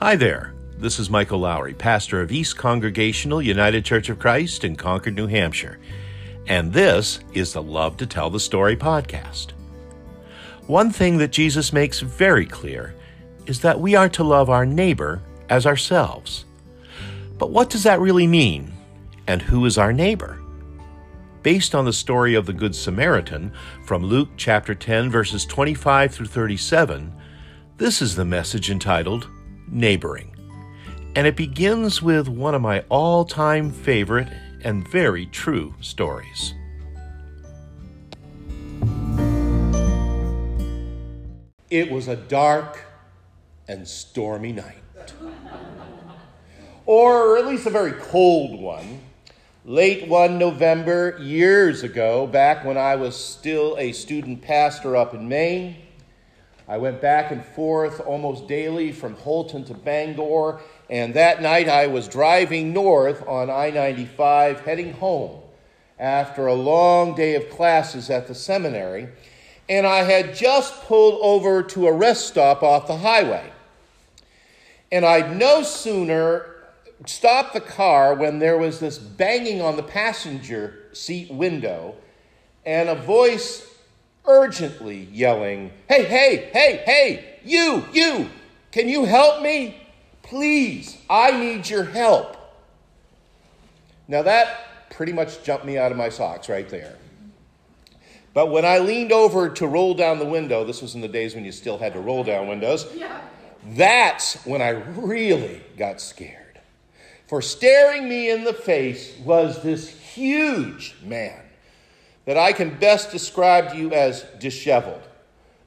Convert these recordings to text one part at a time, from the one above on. Hi there, this is Michael Lowry, pastor of East Congregational United Church of Christ in Concord, New Hampshire, and this is the Love to Tell the Story podcast. One thing that Jesus makes very clear is that we are to love our neighbor as ourselves. But what does that really mean, and who is our neighbor? Based on the story of the Good Samaritan from Luke chapter 10, verses 25 through 37, this is the message entitled, Neighboring. And it begins with one of my all-time favorite and very true stories. It was a dark and stormy night. Or at least a very cold one. Late one November years ago, back when I was still a student pastor up in Maine, I went back and forth almost daily from Holton to Bangor, and that night I was driving north on I-95 heading home after a long day of classes at the seminary, and I had just pulled over to a rest stop off the highway. And I'd no sooner stopped the car when there was this banging on the passenger seat window and a voice urgently yelling, "Hey, hey, hey, hey, you, can you help me? Please, I need your help." Now that pretty much jumped me out of my socks right there. But when I leaned over to roll down the window, this was in the days when you still had to roll down windows, that's when I really got scared. For staring me in the face was this huge man that I can best describe to you as disheveled,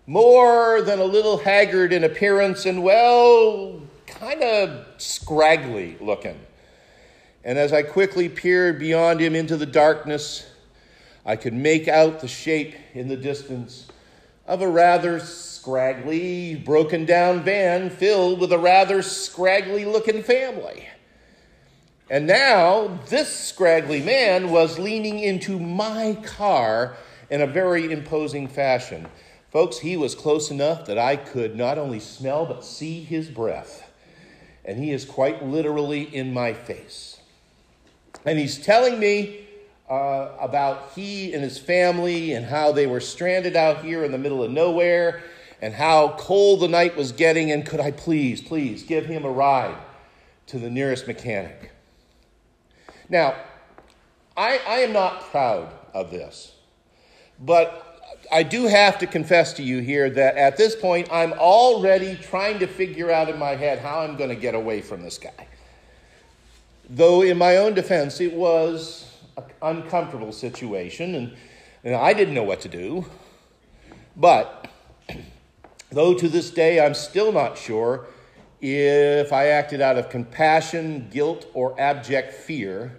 more than a little haggard in appearance and, well, kind of scraggly looking. And as I quickly peered beyond him into the darkness, I could make out the shape in the distance of a rather scraggly, broken-down van filled with a rather scraggly-looking family. And now, this scraggly man was leaning into my car in a very imposing fashion. Folks, he was close enough that I could not only smell but see his breath. And he is quite literally in my face. And he's telling me about he and his family and how they were stranded out here in the middle of nowhere and how cold the night was getting, and could I please give him a ride to the nearest mechanic. Now, I am not proud of this, but I do have to confess to you here that at this point, I'm already trying to figure out in my head how I'm going to get away from this guy. Though in my own defense, it was an uncomfortable situation, and I didn't know what to do. But though to this day, I'm still not sure if I acted out of compassion, guilt, or abject fear.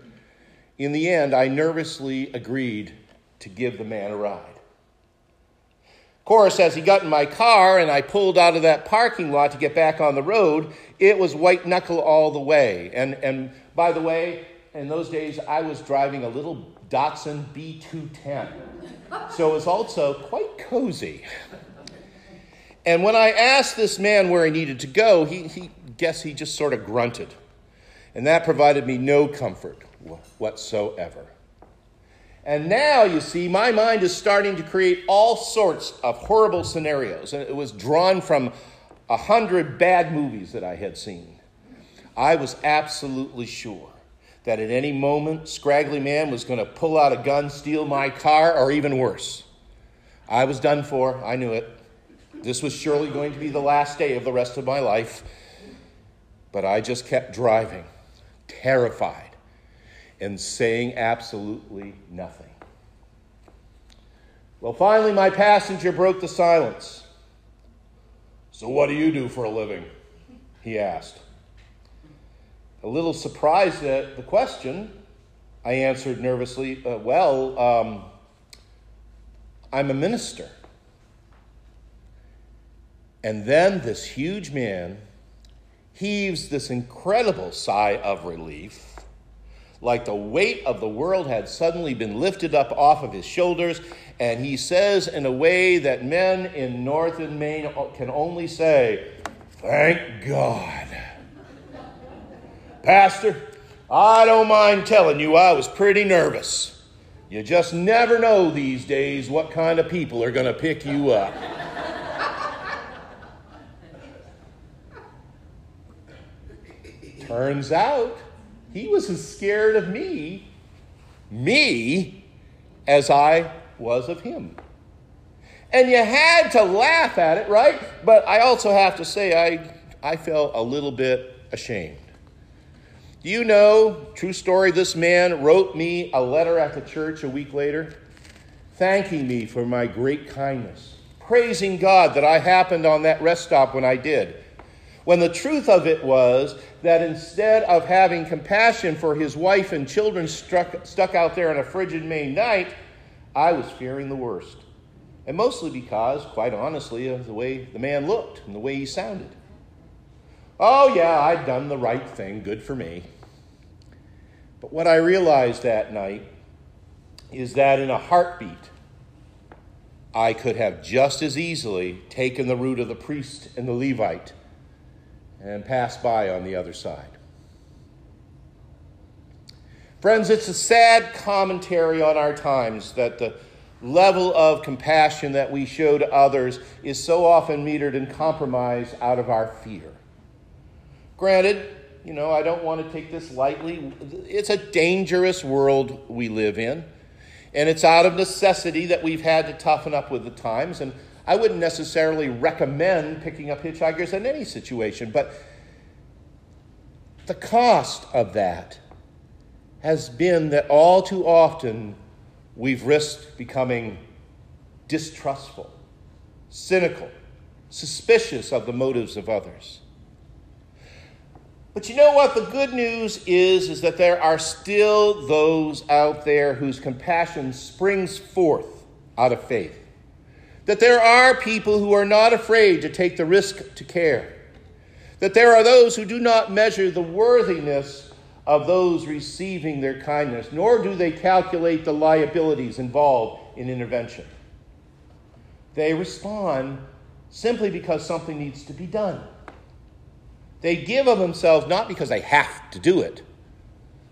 In the end, I nervously agreed to give the man a ride. Of course, as he got in my car and I pulled out of that parking lot to get back on the road, it was white knuckle all the way. And by the way, in those days, I was driving a little Datsun B210. So it was also quite cozy. And when I asked this man where he needed to go, he just sort of grunted. And that provided me no comfort whatsoever. And now, you see, my mind is starting to create all sorts of horrible scenarios. And it was drawn from 100 bad movies that I had seen. I was absolutely sure that at any moment, Scraggly Man was going to pull out a gun, steal my car, or even worse. I was done for. I knew it. This was surely going to be the last day of the rest of my life. But I just kept driving, terrified, and saying absolutely nothing. Well, finally, my passenger broke the silence. "So what do you do for a living?" he asked. A little surprised at the question, I answered nervously, well, I'm a minister. And then this huge man heaves this incredible sigh of relief, like the weight of the world had suddenly been lifted up off of his shoulders, and he says in a way that men in northern Maine can only say, "Thank God." Pastor, I don't mind telling you I was pretty nervous. You just never know these days what kind of people are going to pick you up. Turns out he was as scared of me, as I was of him. And you had to laugh at it, right? But I also have to say I felt a little bit ashamed. Do you know, true story, this man wrote me a letter at the church a week later, thanking me for my great kindness, praising God that I happened on that rest stop when I did. When the truth of it was that instead of having compassion for his wife and children stuck out there on a frigid Maine night, I was fearing the worst. And mostly because, quite honestly, of the way the man looked and the way he sounded. Oh yeah, I'd done the right thing, good for me. But what I realized that night is that in a heartbeat, I could have just as easily taken the route of the priest and the Levite and pass by on the other side. Friends, it's a sad commentary on our times that the level of compassion that we show to others is so often metered and compromised out of our fear. Granted, I don't want to take this lightly. It's a dangerous world we live in, and it's out of necessity that we've had to toughen up with the times, and I wouldn't necessarily recommend picking up hitchhikers in any situation, but the cost of that has been that all too often we've risked becoming distrustful, cynical, suspicious of the motives of others. But you know what? The good news is that there are still those out there whose compassion springs forth out of faith. That there are people who are not afraid to take the risk to care. That there are those who do not measure the worthiness of those receiving their kindness, nor do they calculate the liabilities involved in intervention. They respond simply because something needs to be done. They give of themselves not because they have to do it,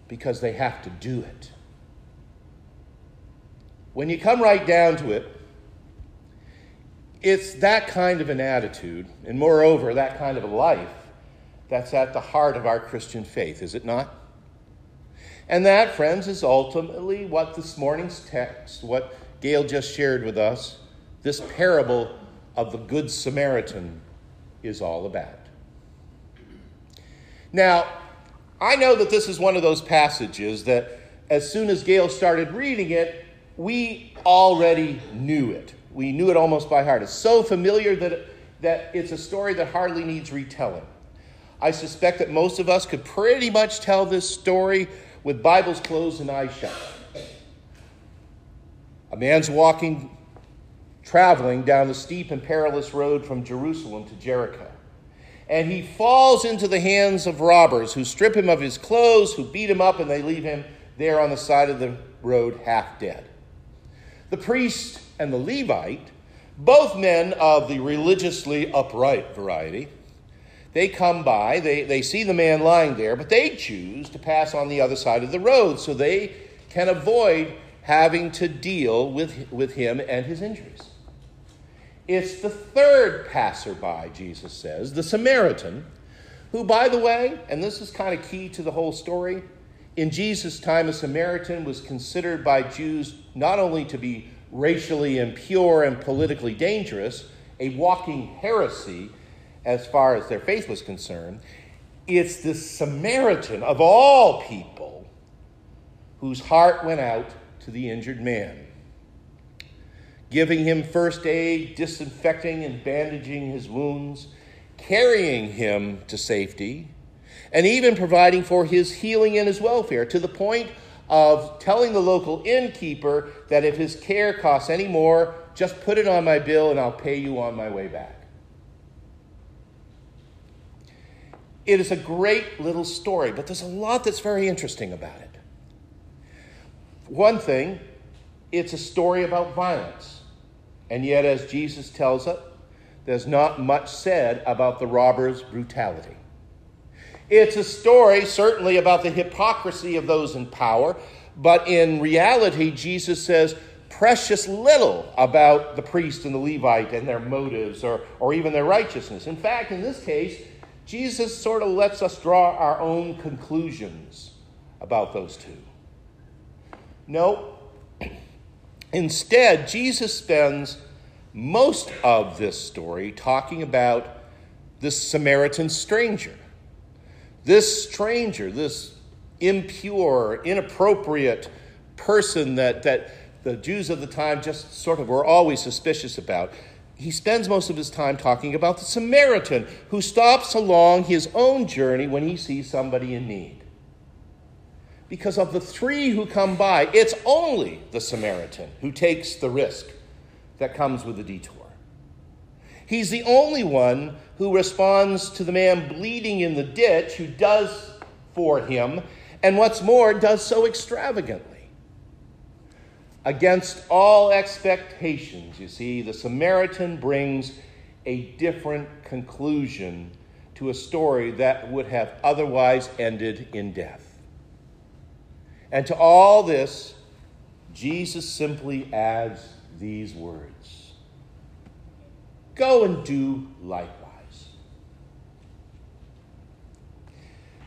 because they have to do it. When you come right down to it, it's that kind of an attitude, and moreover, that kind of a life, that's at the heart of our Christian faith, is it not? And that, friends, is ultimately what this morning's text, what Gail just shared with us, this parable of the Good Samaritan is all about. Now, I know that this is one of those passages that as soon as Gail started reading it, we already knew it. We knew it almost by heart. It's so familiar that it's a story that hardly needs retelling. I suspect that most of us could pretty much tell this story with Bibles closed and eyes shut. A man's traveling down the steep and perilous road from Jerusalem to Jericho. And he falls into the hands of robbers who strip him of his clothes, who beat him up, and they leave him there on the side of the road half dead. The priest and the Levite, both men of the religiously upright variety, they come by, they see the man lying there, but they choose to pass on the other side of the road so they can avoid having to deal with him and his injuries. It's the third passerby, Jesus says, the Samaritan, who, by the way, and this is kind of key to the whole story, in Jesus' time, a Samaritan was considered by Jews not only to be racially impure and politically dangerous, a walking heresy as far as their faith was concerned. It's the Samaritan, of all people, whose heart went out to the injured man, giving him first aid, disinfecting and bandaging his wounds, carrying him to safety, and even providing for his healing and his welfare, to the point of telling the local innkeeper that if his care costs any more, just put it on my bill and I'll pay you on my way back. It is a great little story, but there's a lot that's very interesting about it. One thing, it's a story about violence. And yet, as Jesus tells it, there's not much said about the robber's brutality. It's a story, certainly, about the hypocrisy of those in power, but in reality, Jesus says precious little about the priest and the Levite and their motives or even their righteousness. In fact, in this case, Jesus sort of lets us draw our own conclusions about those two. No, instead, Jesus spends most of this story talking about this Samaritan stranger. This stranger, this impure, inappropriate person that the Jews of the time just sort of were always suspicious about. He spends most of his time talking about the Samaritan who stops along his own journey when he sees somebody in need. Because of the three who come by, it's only the Samaritan who takes the risk that comes with the detour. He's the only one who responds to the man bleeding in the ditch, who does for him, and what's more, does so extravagantly. Against all expectations, you see, the Samaritan brings a different conclusion to a story that would have otherwise ended in death. And to all this, Jesus simply adds these words: "Go and do likewise."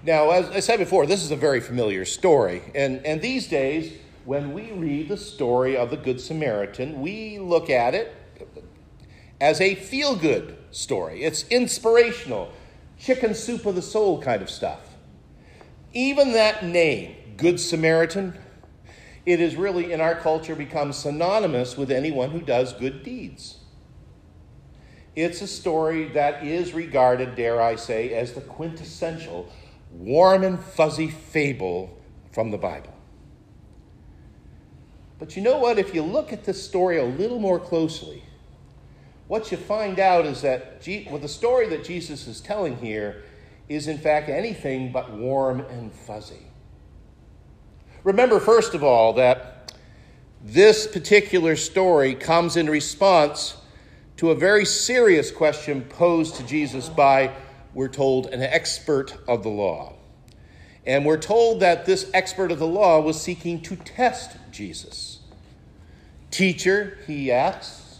Now, as I said before, this is a very familiar story, and these days, when we read the story of the Good Samaritan, we look at it as a feel-good story. It's inspirational, chicken soup of the soul kind of stuff. Even that name, Good Samaritan, it is really in our culture become synonymous with anyone who does good deeds. It's a story that is regarded, dare I say, as the quintessential warm and fuzzy fable from the Bible. But you know what? If you look at this story a little more closely, what you find out is that the story that Jesus is telling here is, in fact, anything but warm and fuzzy. Remember, first of all, that this particular story comes in response to a very serious question posed to Jesus by, we're told, an expert of the law. And we're told that this expert of the law was seeking to test Jesus. "Teacher," he asks,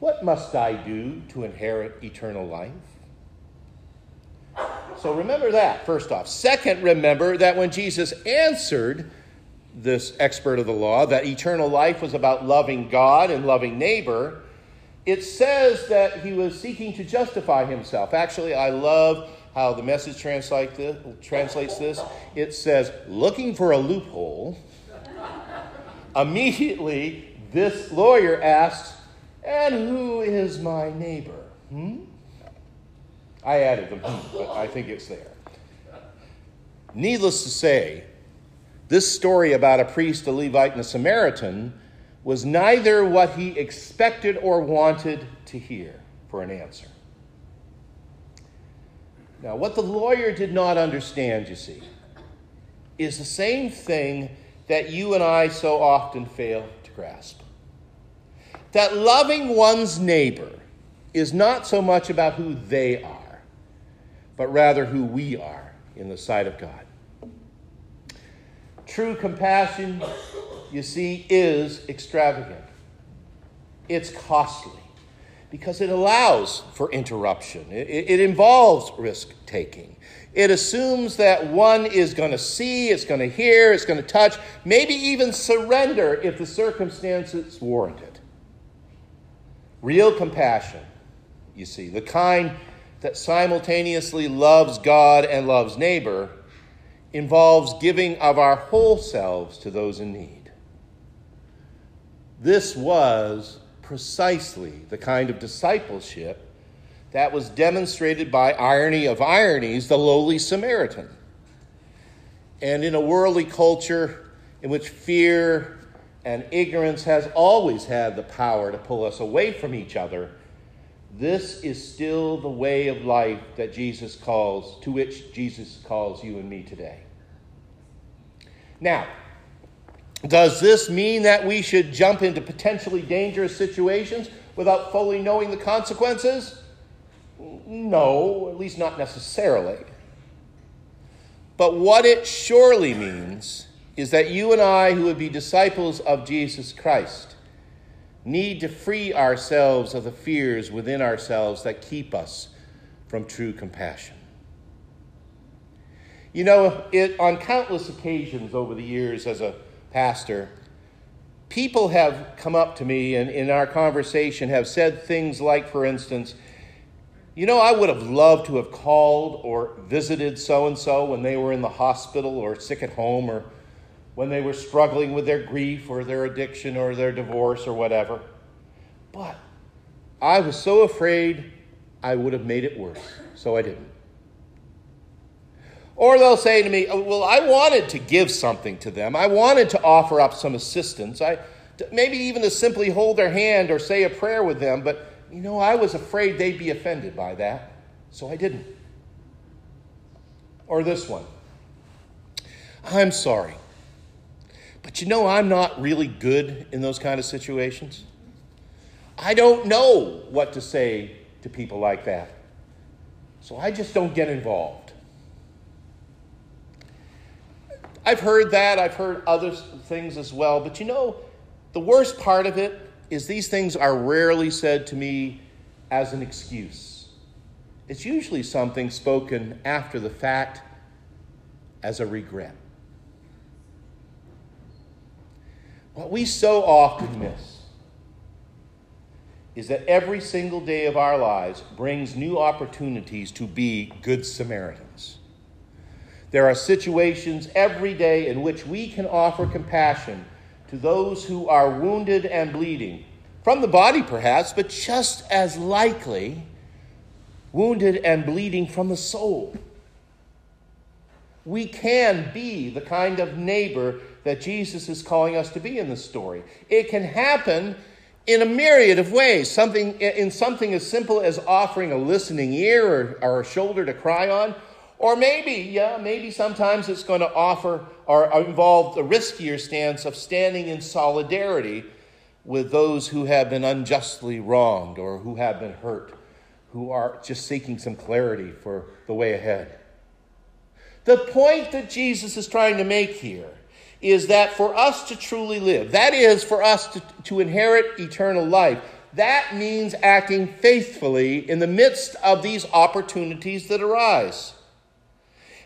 "what must I do to inherit eternal life?" So remember that, first off. Second, remember that when Jesus answered this expert of the law, that eternal life was about loving God and loving neighbor, it says that he was seeking to justify himself. Actually, I love how the Message translates this. It says, looking for a loophole, immediately this lawyer asks, "And who is my neighbor?" I added them, but I think it's there. Needless to say, this story about a priest, a Levite, and a Samaritan was neither what he expected or wanted to hear for an answer. Now, what the lawyer did not understand, you see, is the same thing that you and I so often fail to grasp. That loving one's neighbor is not so much about who they are, but rather who we are in the sight of God. True compassion, you see, is extravagant. It's costly, because it allows for interruption. It involves risk-taking. It assumes that one is going to see, it's going to hear, it's going to touch, maybe even surrender if the circumstances warrant it. Real compassion, you see, the kind that simultaneously loves God and loves neighbor, involves giving of our whole selves to those in need. This was precisely the kind of discipleship that was demonstrated by, irony of ironies, the lowly Samaritan. And in a worldly culture in which fear and ignorance has always had the power to pull us away from each other, this is still the way of life that Jesus calls, to which Jesus calls you and me today. Now, does this mean that we should jump into potentially dangerous situations without fully knowing the consequences? No, at least not necessarily. But what it surely means is that you and I, who would be disciples of Jesus Christ, need to free ourselves of the fears within ourselves that keep us from true compassion. You know, on countless occasions over the years as a pastor, people have come up to me and in our conversation have said things like, for instance, you know, I would have loved to have called or visited so-and-so when they were in the hospital or sick at home or when they were struggling with their grief or their addiction or their divorce or whatever. But I was so afraid I would have made it worse, so I didn't. Or they'll say to me, well, I wanted to give something to them. I wanted to offer up some assistance. Maybe even to simply hold their hand or say a prayer with them. But, you know, I was afraid they'd be offended by that, so I didn't. Or this one. I'm sorry. But, you know, I'm not really good in those kind of situations. I don't know what to say to people like that. So I just don't get involved. I've heard that. I've heard other things as well. But you know, the worst part of it is these things are rarely said to me as an excuse. It's usually something spoken after the fact as a regret. What we so often miss is that every single day of our lives brings new opportunities to be good Samaritans. There are situations every day in which we can offer compassion to those who are wounded and bleeding, from the body perhaps, but just as likely, wounded and bleeding from the soul. We can be the kind of neighbor that Jesus is calling us to be in this story. It can happen in a myriad of ways, something as simple as offering a listening ear or a shoulder to cry on. Or maybe sometimes it's going to offer or involve the riskier stance of standing in solidarity with those who have been unjustly wronged or who have been hurt, who are just seeking some clarity for the way ahead. The point that Jesus is trying to make here is that for us to truly live, that is for us to inherit eternal life, that means acting faithfully in the midst of these opportunities that arise.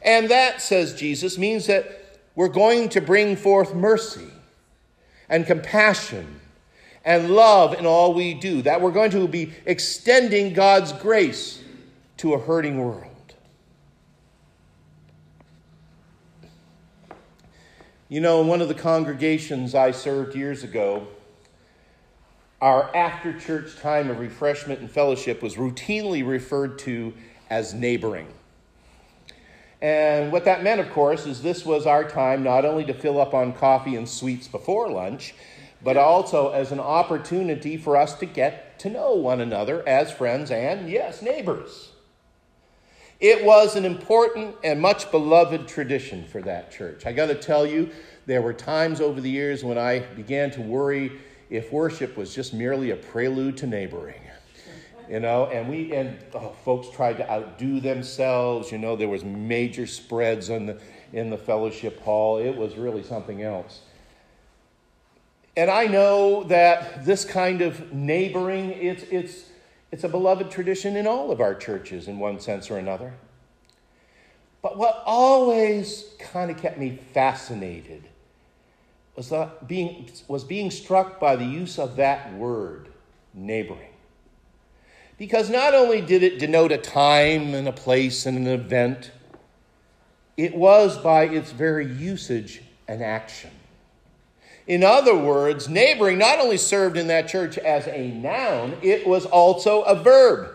And that, says Jesus, means that we're going to bring forth mercy and compassion and love in all we do. That we're going to be extending God's grace to a hurting world. You know, in one of the congregations I served years ago, our after-church time of refreshment and fellowship was routinely referred to as neighboring. And what that meant, of course, is this was our time not only to fill up on coffee and sweets before lunch, but also as an opportunity for us to get to know one another as friends and, yes, neighbors. It was an important and much beloved tradition for that church. I got to tell you, there were times over the years when I began to worry if worship was just merely a prelude to neighboring. You know, folks tried to outdo themselves. You know, there was major spreads in the fellowship hall. It was really something else. And I know that this kind of neighboring, it's a beloved tradition in all of our churches in one sense or another. But what always kind of kept me fascinated was being struck by the use of that word, neighboring. Because not only did it denote a time and a place and an event, it was by its very usage an action. In other words, neighboring not only served in that church as a noun, it was also a verb.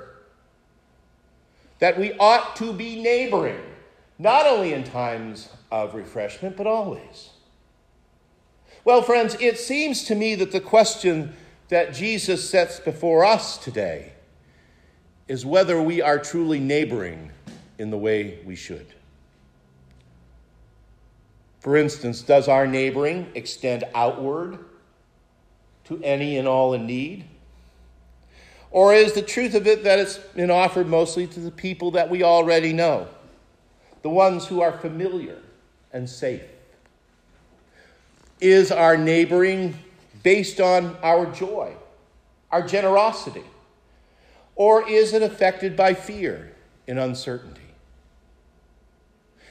That we ought to be neighboring, not only in times of refreshment, but always. Well, friends, it seems to me that the question that Jesus sets before us today is whether we are truly neighboring in the way we should. For instance, does our neighboring extend outward to any and all in need? Or is the truth of it that it's been offered mostly to the people that we already know? the ones who are familiar and safe? Is our neighboring based on our joy, our generosity? Or is it affected by fear and uncertainty?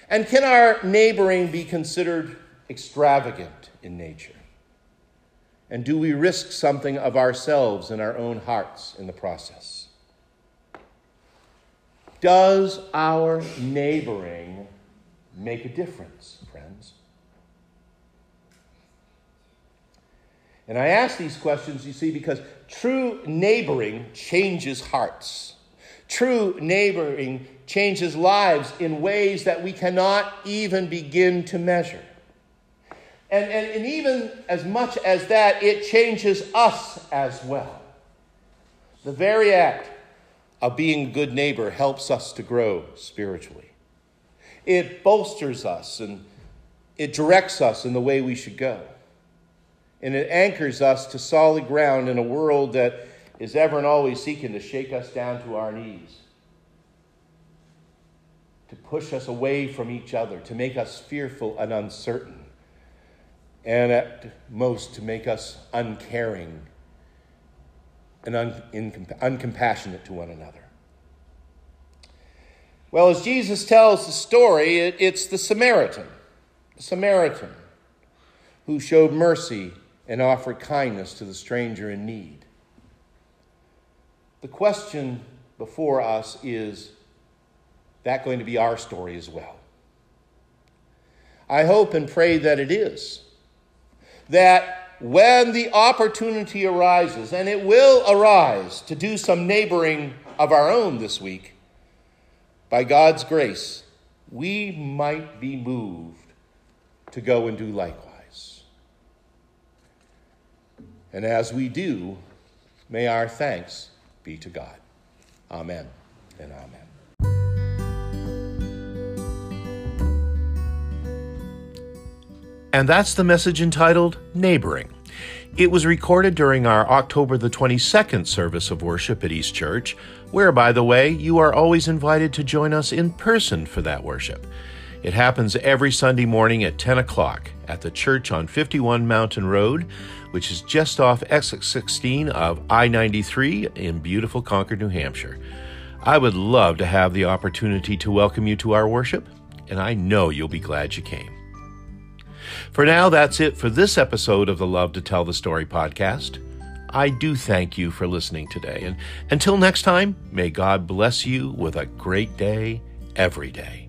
And can our neighboring be considered extravagant in nature? And do we risk something of ourselves and our own hearts in the process? Does our neighboring make a difference, friends? And I ask these questions, you see, because true neighboring changes hearts. True neighboring changes lives in ways that we cannot even begin to measure. And even as much as that, it changes us as well. The very act of being a good neighbor helps us to grow spiritually. It bolsters us and it directs us in the way we should go. And it anchors us to solid ground in a world that is ever and always seeking to shake us down to our knees, to push us away from each other, to make us fearful and uncertain, and at most to make us uncaring and uncompassionate to one another. Well, as Jesus tells the story, it's the Samaritan who showed mercy and offered kindness to the stranger in need. The question before us is, that going to be our story as well? I hope and pray that it is. That when the opportunity arises, and it will arise, to do some neighboring of our own this week, by God's grace, we might be moved to go and do likewise. And as we do, may our thanks be to God. Amen and amen. And that's the message entitled Neighboring. It was recorded during our October the 22nd service of worship at East Church, where, by the way, you are always invited to join us in person for that worship. It happens every Sunday morning at 10 o'clock at the church on 51 Mountain Road, which is just off exit 16 of I-93 in beautiful Concord, New Hampshire. I would love to have the opportunity to welcome you to our worship, and I know you'll be glad you came. For now, that's it for this episode of the Love to Tell the Story podcast. I do thank you for listening today. And until next time, may God bless you with a great day every day.